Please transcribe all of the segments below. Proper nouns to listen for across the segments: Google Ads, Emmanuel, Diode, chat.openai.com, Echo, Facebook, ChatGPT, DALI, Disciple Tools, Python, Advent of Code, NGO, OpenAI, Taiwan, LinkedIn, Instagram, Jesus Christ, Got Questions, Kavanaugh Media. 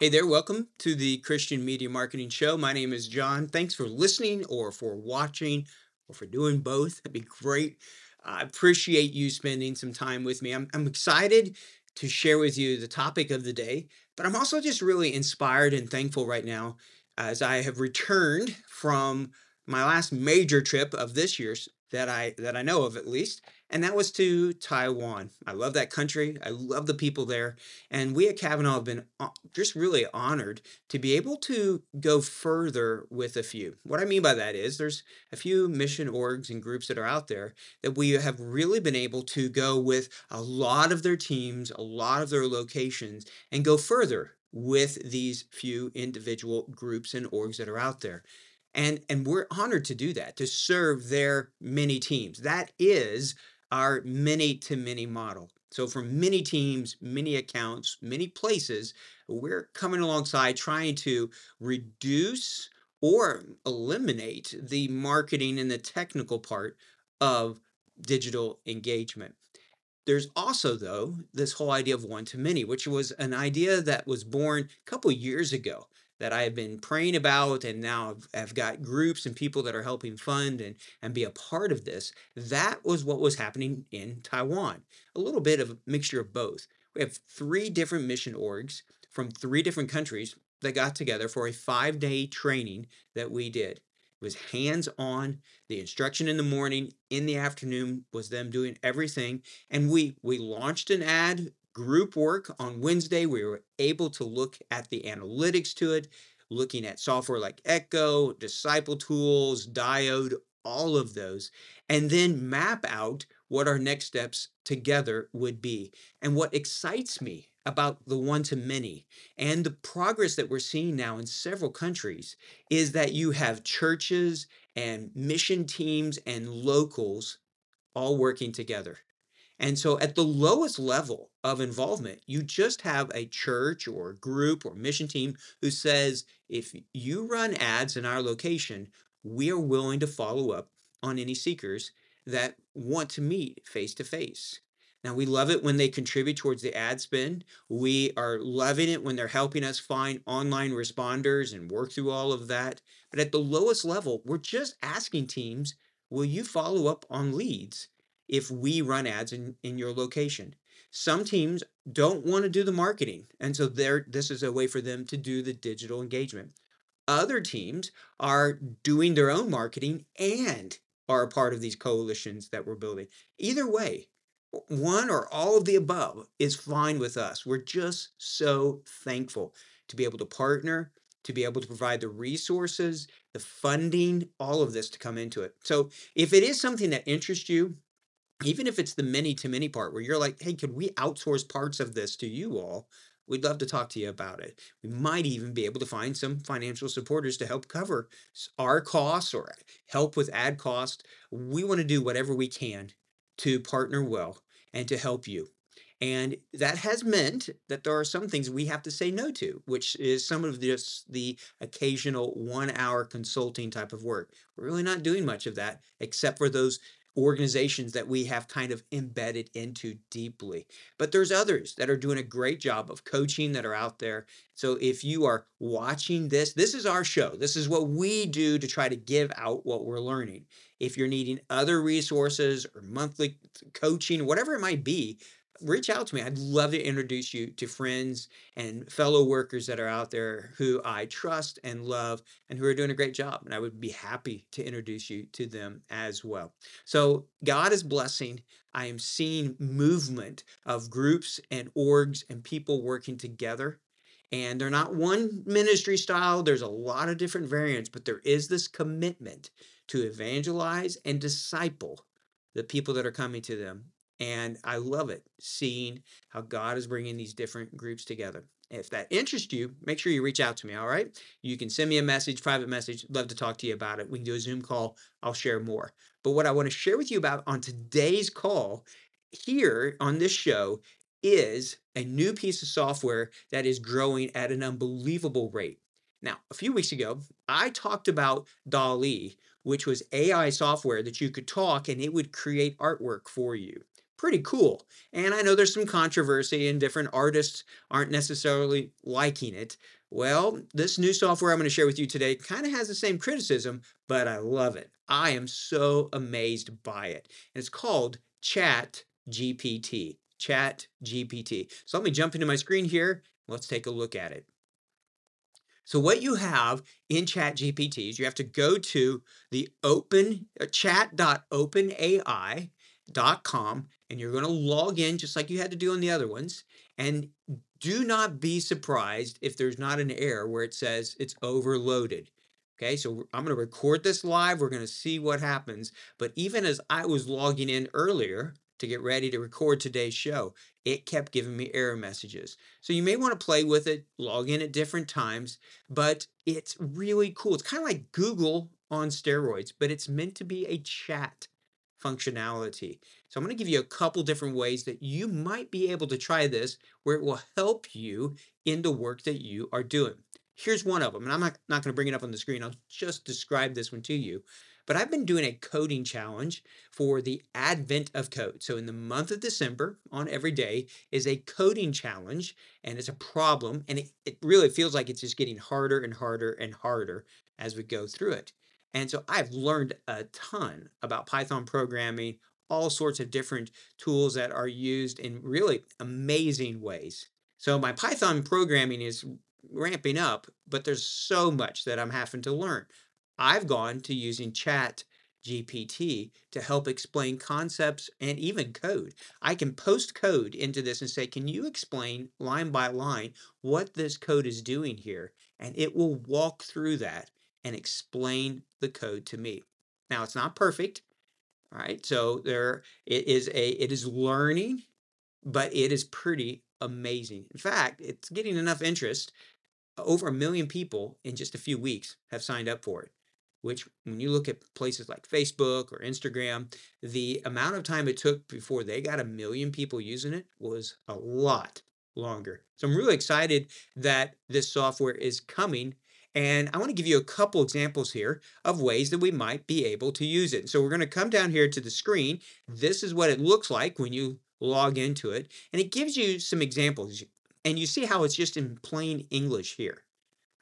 Hey there, welcome to the Christian Media Marketing Show. My name is John. Thanks for listening or for watching or for doing both. That'd be great. I appreciate you spending some time with me. I'm excited to share with you the topic of the day, but I'm also just really inspired and thankful right now as I have returned from my last major trip of this year that I know of at least, and that was to Taiwan. I love that country. I love the people there. And we at Kavanaugh have been just really honored to be able to go further with a few. What I mean by that is there's a few mission orgs and groups that are out there that we have really been able to go with a lot of their teams, a lot of their locations, and go further with these few individual groups and orgs that are out there. And we're honored to do that, to serve their many teams. That is our many-to-many model. So from many teams, many accounts, many places, we're coming alongside trying to reduce or eliminate the marketing and the technical part of digital engagement. There's also, though, this whole idea of one-to-many, which was an idea that was born a couple years ago that I have been praying about, and now I've got groups and people that are helping fund and be a part of this. That was what was happening in Taiwan. A little bit of a mixture of both. We have three different mission orgs from three different countries that got together for a 5-day training that we did. It was hands-on. The instruction in the morning, in the afternoon was them doing everything. And we launched an ad. Group work on Wednesday, we were able to look at the analytics to it, looking at software like Echo, Disciple Tools, Diode, all of those, and then map out what our next steps together would be. And what excites me about the one-to-many and the progress that we're seeing now in several countries is that you have churches and mission teams and locals all working together. And so at the lowest level of involvement, you just have a church or a group or mission team who says, if you run ads in our location, we are willing to follow up on any seekers that want to meet face-to-face. Now, we love it when they contribute towards the ad spend. We are loving it when they're helping us find online responders and work through all of that. But at the lowest level, we're just asking teams, will you follow up on leads if we run ads in your location? Some teams don't want to do the marketing, and so this is a way for them to do the digital engagement. Other teams are doing their own marketing and are a part of these coalitions that we're building. Either way, one or all of the above is fine with us. We're just so thankful to be able to partner, to be able to provide the resources, the funding, all of this to come into it. So if it is something that interests you, even if it's the many-to-many part where you're like, hey, could we outsource parts of this to you all? We'd love to talk to you about it. We might even be able to find some financial supporters to help cover our costs or help with ad costs. We want to do whatever we can to partner well and to help you. And that has meant that there are some things we have to say no to, which is some of the occasional one-hour consulting type of work. We're really not doing much of that except for those organizations that we have kind of embedded into deeply. But there's others that are doing a great job of coaching that are out there. So if you are watching this is our show. This is what we do to try to give out what we're learning. If you're needing other resources or monthly coaching, whatever it might be, reach out to me. I'd love to introduce you to friends and fellow workers that are out there who I trust and love and who are doing a great job. And I would be happy to introduce you to them as well. So God is blessing. I am seeing movement of groups and orgs and people working together. And they're not one ministry style. There's a lot of different variants, but there is this commitment to evangelize and disciple the people that are coming to them. And I love it, seeing how God is bringing these different groups together. If that interests you, make sure you reach out to me, all right? You can send me a message, private message. Love to talk to you about it. We can do a Zoom call. I'll share more. But what I want to share with you about on today's call here on this show is a new piece of software that is growing at an unbelievable rate. Now, a few weeks ago, I talked about DALI, which was AI software that you could talk and it would create artwork for you. Pretty cool. And I know there's some controversy and different artists aren't necessarily liking it. Well, this new software I'm going to share with you today kind of has the same criticism, but I love it. I am so amazed by it. And it's called ChatGPT. ChatGPT. So let me jump into my screen here. Let's take a look at it. So what you have in ChatGPT is you have to go to the chat.openai.com and you're going to log in just like you had to do on the other ones. And do not be surprised if there's not an error where it says it's overloaded. Okay, so I'm going to record this live. We're going to see what happens. But even as I was logging in earlier to get ready to record today's show, it kept giving me error messages. So you may want to play with it, log in at different times, but it's really cool. It's kind of like Google on steroids, but it's meant to be a chat functionality. So I'm going to give you a couple different ways that you might be able to try this where it will help you in the work that you are doing. Here's one of them, and I'm not going to bring it up on the screen. I'll just describe this one to you. But I've been doing a coding challenge for the Advent of Code. So in the month of December, on every day, is a coding challenge, and it's a problem. And it really feels like it's just getting harder and harder and harder as we go through it. And so I've learned a ton about Python programming, all sorts of different tools that are used in really amazing ways. So my Python programming is ramping up, but there's so much that I'm having to learn. I've gone to using ChatGPT to help explain concepts and even code. I can post code into this and say, can you explain line by line what this code is doing here? And it will walk through that and explain the code to me. Now, it's not perfect, all right? So it is learning, but it is pretty amazing. In fact, it's getting enough interest. Over 1 million people in just a few weeks have signed up for it, which when you look at places like Facebook or Instagram, the amount of time it took before they got 1 million people using it was a lot longer. So I'm really excited that this software is coming. And I want to give you a couple examples here of ways that we might be able to use it. So we're going to come down here to the screen. This is what it looks like when you log into it. And it gives you some examples. And you see how it's just in plain English here,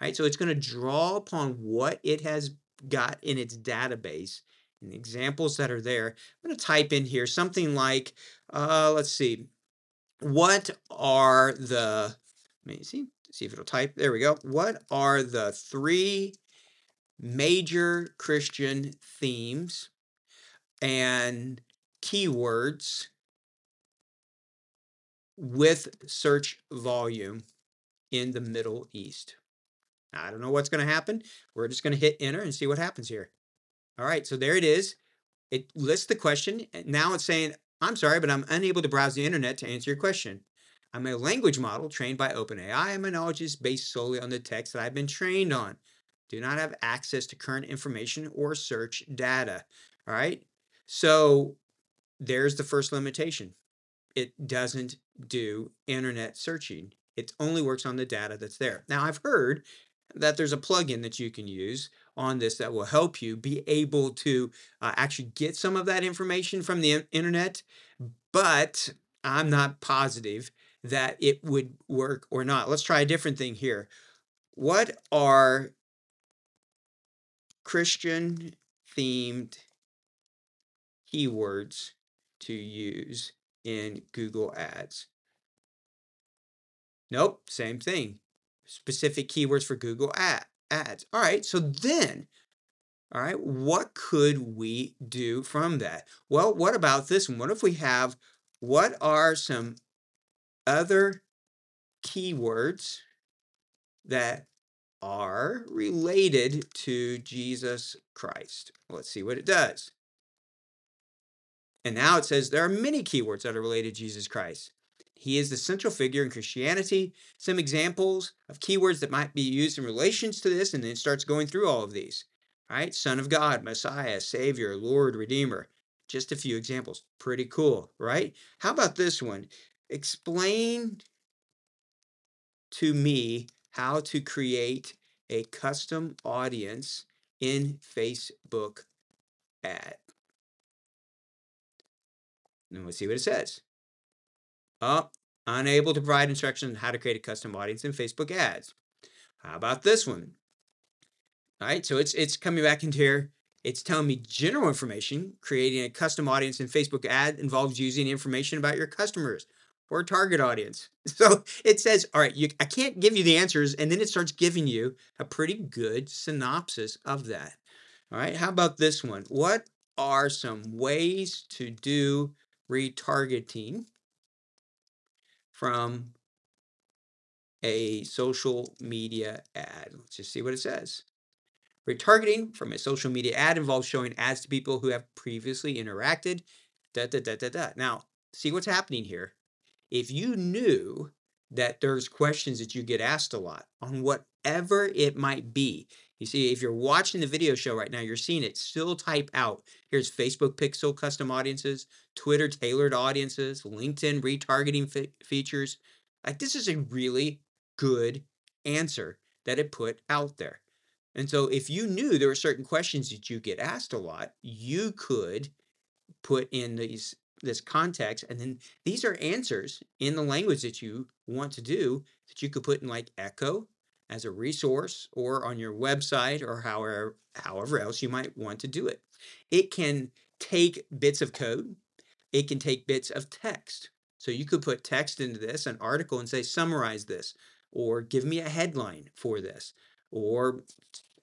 right? So it's going to draw upon what it has got in its database and examples that are there. I'm going to type in here something like, let's see, what are the, let me see if it'll type. There we go. What are the 3 major Christian themes and keywords with search volume in the Middle East? I don't know what's going to happen. We're just going to hit enter and see what happens here. All right, so there it is. It lists the question. Now it's saying, I'm sorry, but I'm unable to browse the internet to answer your question. I'm a language model trained by OpenAI. My knowledge is based solely on the text that I've been trained on. Do not have access to current information or search data. All right, so there's the first limitation. It doesn't do internet searching. It only works on the data that's there. Now, I've heard that there's a plugin that you can use on this that will help you be able to actually get some of that information from the internet, but I'm not positive that it would work or not. Let's try a different thing here. What are Christian-themed keywords to use in Google Ads? Nope, same thing. Specific keywords for Google Ads. All right, so then, all right, what could we do from that? Well, what about this one? What if we have, what are some other keywords that are related to Jesus Christ? Let's see what it does. And now it says there are many keywords that are related to Jesus Christ. He is the central figure in Christianity. Some examples of keywords that might be used in relations to this, and then it starts going through all of these. Right? Son of God, Messiah, Savior, Lord, Redeemer. Just a few examples. Pretty cool, right? How about this one? Explain to me how to create a custom audience in Facebook ad. And let's see what it says. Oh, unable to provide instructions on how to create a custom audience in Facebook ads. How about this one? All right, so it's coming back into here. It's telling me general information. Creating a custom audience in Facebook ad involves using information about your customers or target audience. So it says, all right, I can't give you the answers, and then it starts giving you a pretty good synopsis of that. All right, how about this one? What are some ways to do retargeting from a social media ad? Let's just see what it says. Retargeting from a social media ad involves showing ads to people who have previously interacted. Now, see what's happening here. If you knew that there's questions that you get asked a lot on whatever it might be, you see, if you're watching the video show right now, you're seeing it still type out. Here's Facebook Pixel custom audiences, Twitter tailored audiences, LinkedIn retargeting features. Like, this is a really good answer that it put out there. And so if you knew there were certain questions that you get asked a lot, you could put in this context, and then these are answers in the language that you want to do that you could put in like Echo as a resource or on your website or however else you might want to do it. It can take bits of code. It can take bits of text. So you could put text into this, an article, and say, summarize this, or give me a headline for this, or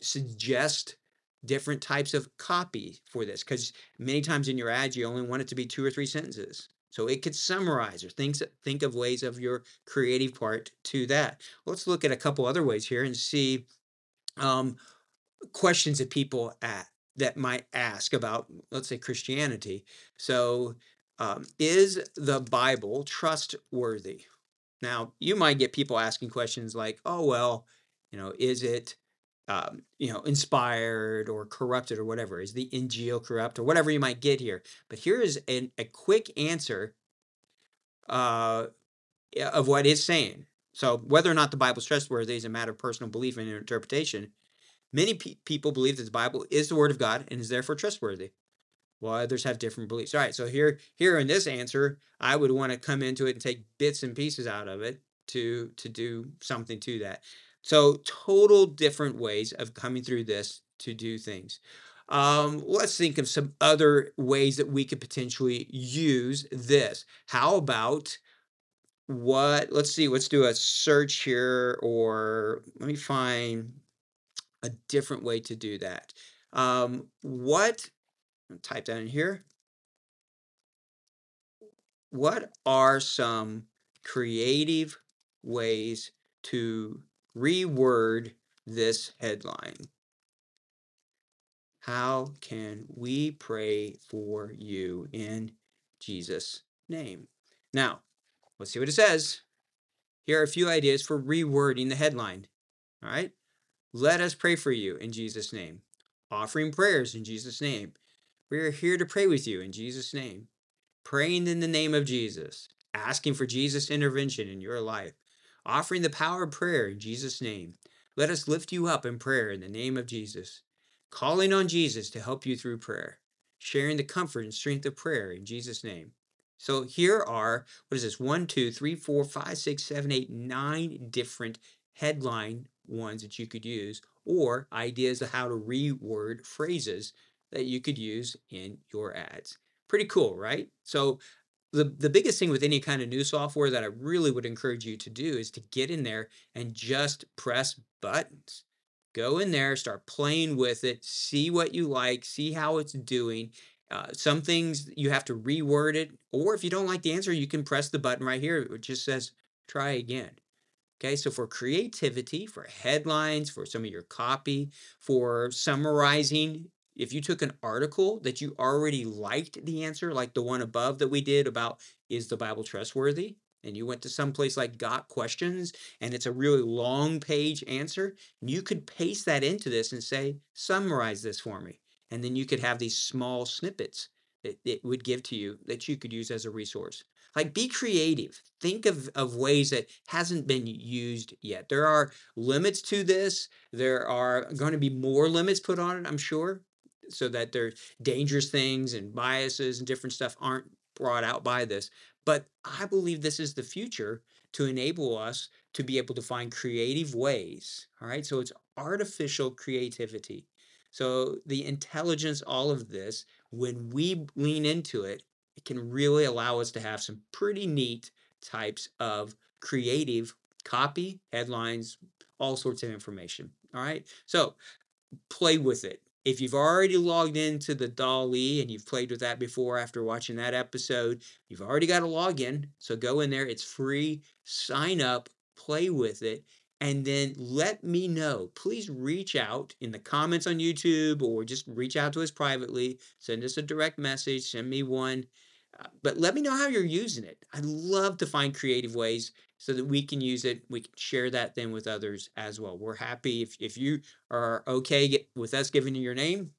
suggest different types of copy for this, because many times in your ads, you only want it to be 2 or 3 sentences. So it could summarize or think of ways of your creative part to that. Let's look at a couple other ways here and see questions that people that might ask about, let's say, Christianity. So is the Bible trustworthy? Now, you might get people asking questions like, oh, well, you know, is it, inspired or corrupted or whatever? Is the NGO corrupt or whatever you might get here? But here is a quick answer of what it's saying. So whether or not the Bible's trustworthy is a matter of personal belief and interpretation. Many people believe that the Bible is the Word of God and is therefore trustworthy, while others have different beliefs. All right, so here in this answer, I would want to come into it and take bits and pieces out of it to do something to that. So total different ways of coming through this to do things. Let's think of some other ways that we could potentially use this. How about let's do a search here, or let me find a different way to do that. Type that in here. What are some creative ways to reword this headline? How can we pray for you in Jesus' name? Now, let's see what it says. Here are a few ideas for rewording the headline. All right. Let us pray for you in Jesus' name. Offering prayers in Jesus' name. We are here to pray with you in Jesus' name. Praying in the name of Jesus. Asking for Jesus' intervention in your life. Offering the power of prayer in Jesus' name. Let us lift you up in prayer in the name of Jesus. Calling on Jesus to help you through prayer. Sharing the comfort and strength of prayer in Jesus' name. So here are, 9 different headline ones that you could use, or ideas of how to reword phrases that you could use in your ads. Pretty cool, right? So The biggest thing with any kind of new software that I really would encourage you to do is to get in there and just press buttons. Go in there, start playing with it, see what you like, see how it's doing. Some things you have to reword it, or if you don't like the answer, you can press the button right here. It just says, try again. Okay, so for creativity, for headlines, for some of your copy, for summarizing. If you took an article that you already liked the answer, like the one above that we did about, is the Bible trustworthy? and you went to some place like Got Questions, and it's a really long page answer, you could paste that into this and say, summarize this for me. And then you could have these small snippets that it would give to you that you could use as a resource. Like, be creative. Think of ways that hasn't been used yet. There are limits to this. There are going to be more limits put on it, I'm sure, so that there are dangerous things and biases and different stuff aren't brought out by this. But I believe this is the future to enable us to be able to find creative ways. All right, so it's artificial creativity. So the intelligence, all of this, when we lean into it, it can really allow us to have some pretty neat types of creative copy, headlines, all sorts of information. All right, so play with it. If you've already logged into the DALI and you've played with that before after watching that episode, you've already got a login. So go in there. It's free. Sign up. Play with it. And then let me know. Please reach out in the comments on YouTube, or just reach out to us privately. Send us a direct message. Send me one. But let me know how you're using it. I'd love to find creative ways so that we can use it. We can share that then with others as well. We're happy if you are okay with us giving you your name.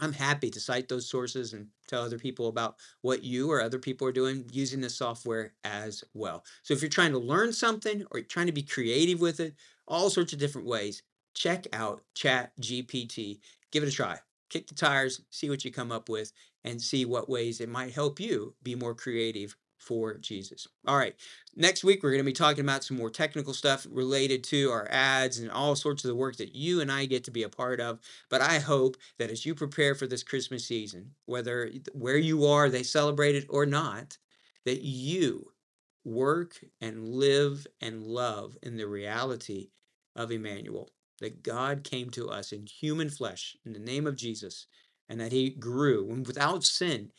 I'm happy to cite those sources and tell other people about what you or other people are doing using this software as well. So if you're trying to learn something or you're trying to be creative with it, all sorts of different ways, check out ChatGPT. Give it a try. Kick the tires, see what you come up with, and see what ways it might help you be more creative for Jesus. All right. Next week, we're going to be talking about some more technical stuff related to our ads and all sorts of the work that you and I get to be a part of. But I hope that as you prepare for this Christmas season, whether where you are, they celebrate it or not, that you work and live and love in the reality of Emmanuel, that God came to us in human flesh in the name of Jesus, and that he grew and without sin,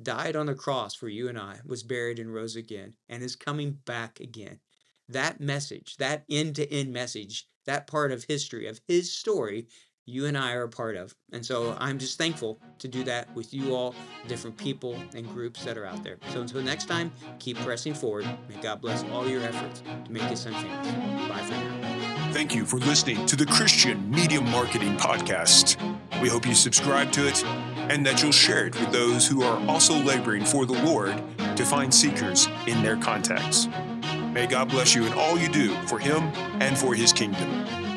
died on the cross for you and I, was buried and rose again, and is coming back again. That message, that end-to-end message, that part of history, of his story, you and I are a part of. And so I'm just thankful to do that with you all, different people and groups that are out there. So until next time, keep pressing forward. May God bless all your efforts to make his son famous. Bye for now. Thank you for listening to the Christian Media Marketing Podcast. We hope you subscribe to it, and that you'll share it with those who are also laboring for the Lord to find seekers in their contacts. May God bless you in all you do for him and for his kingdom.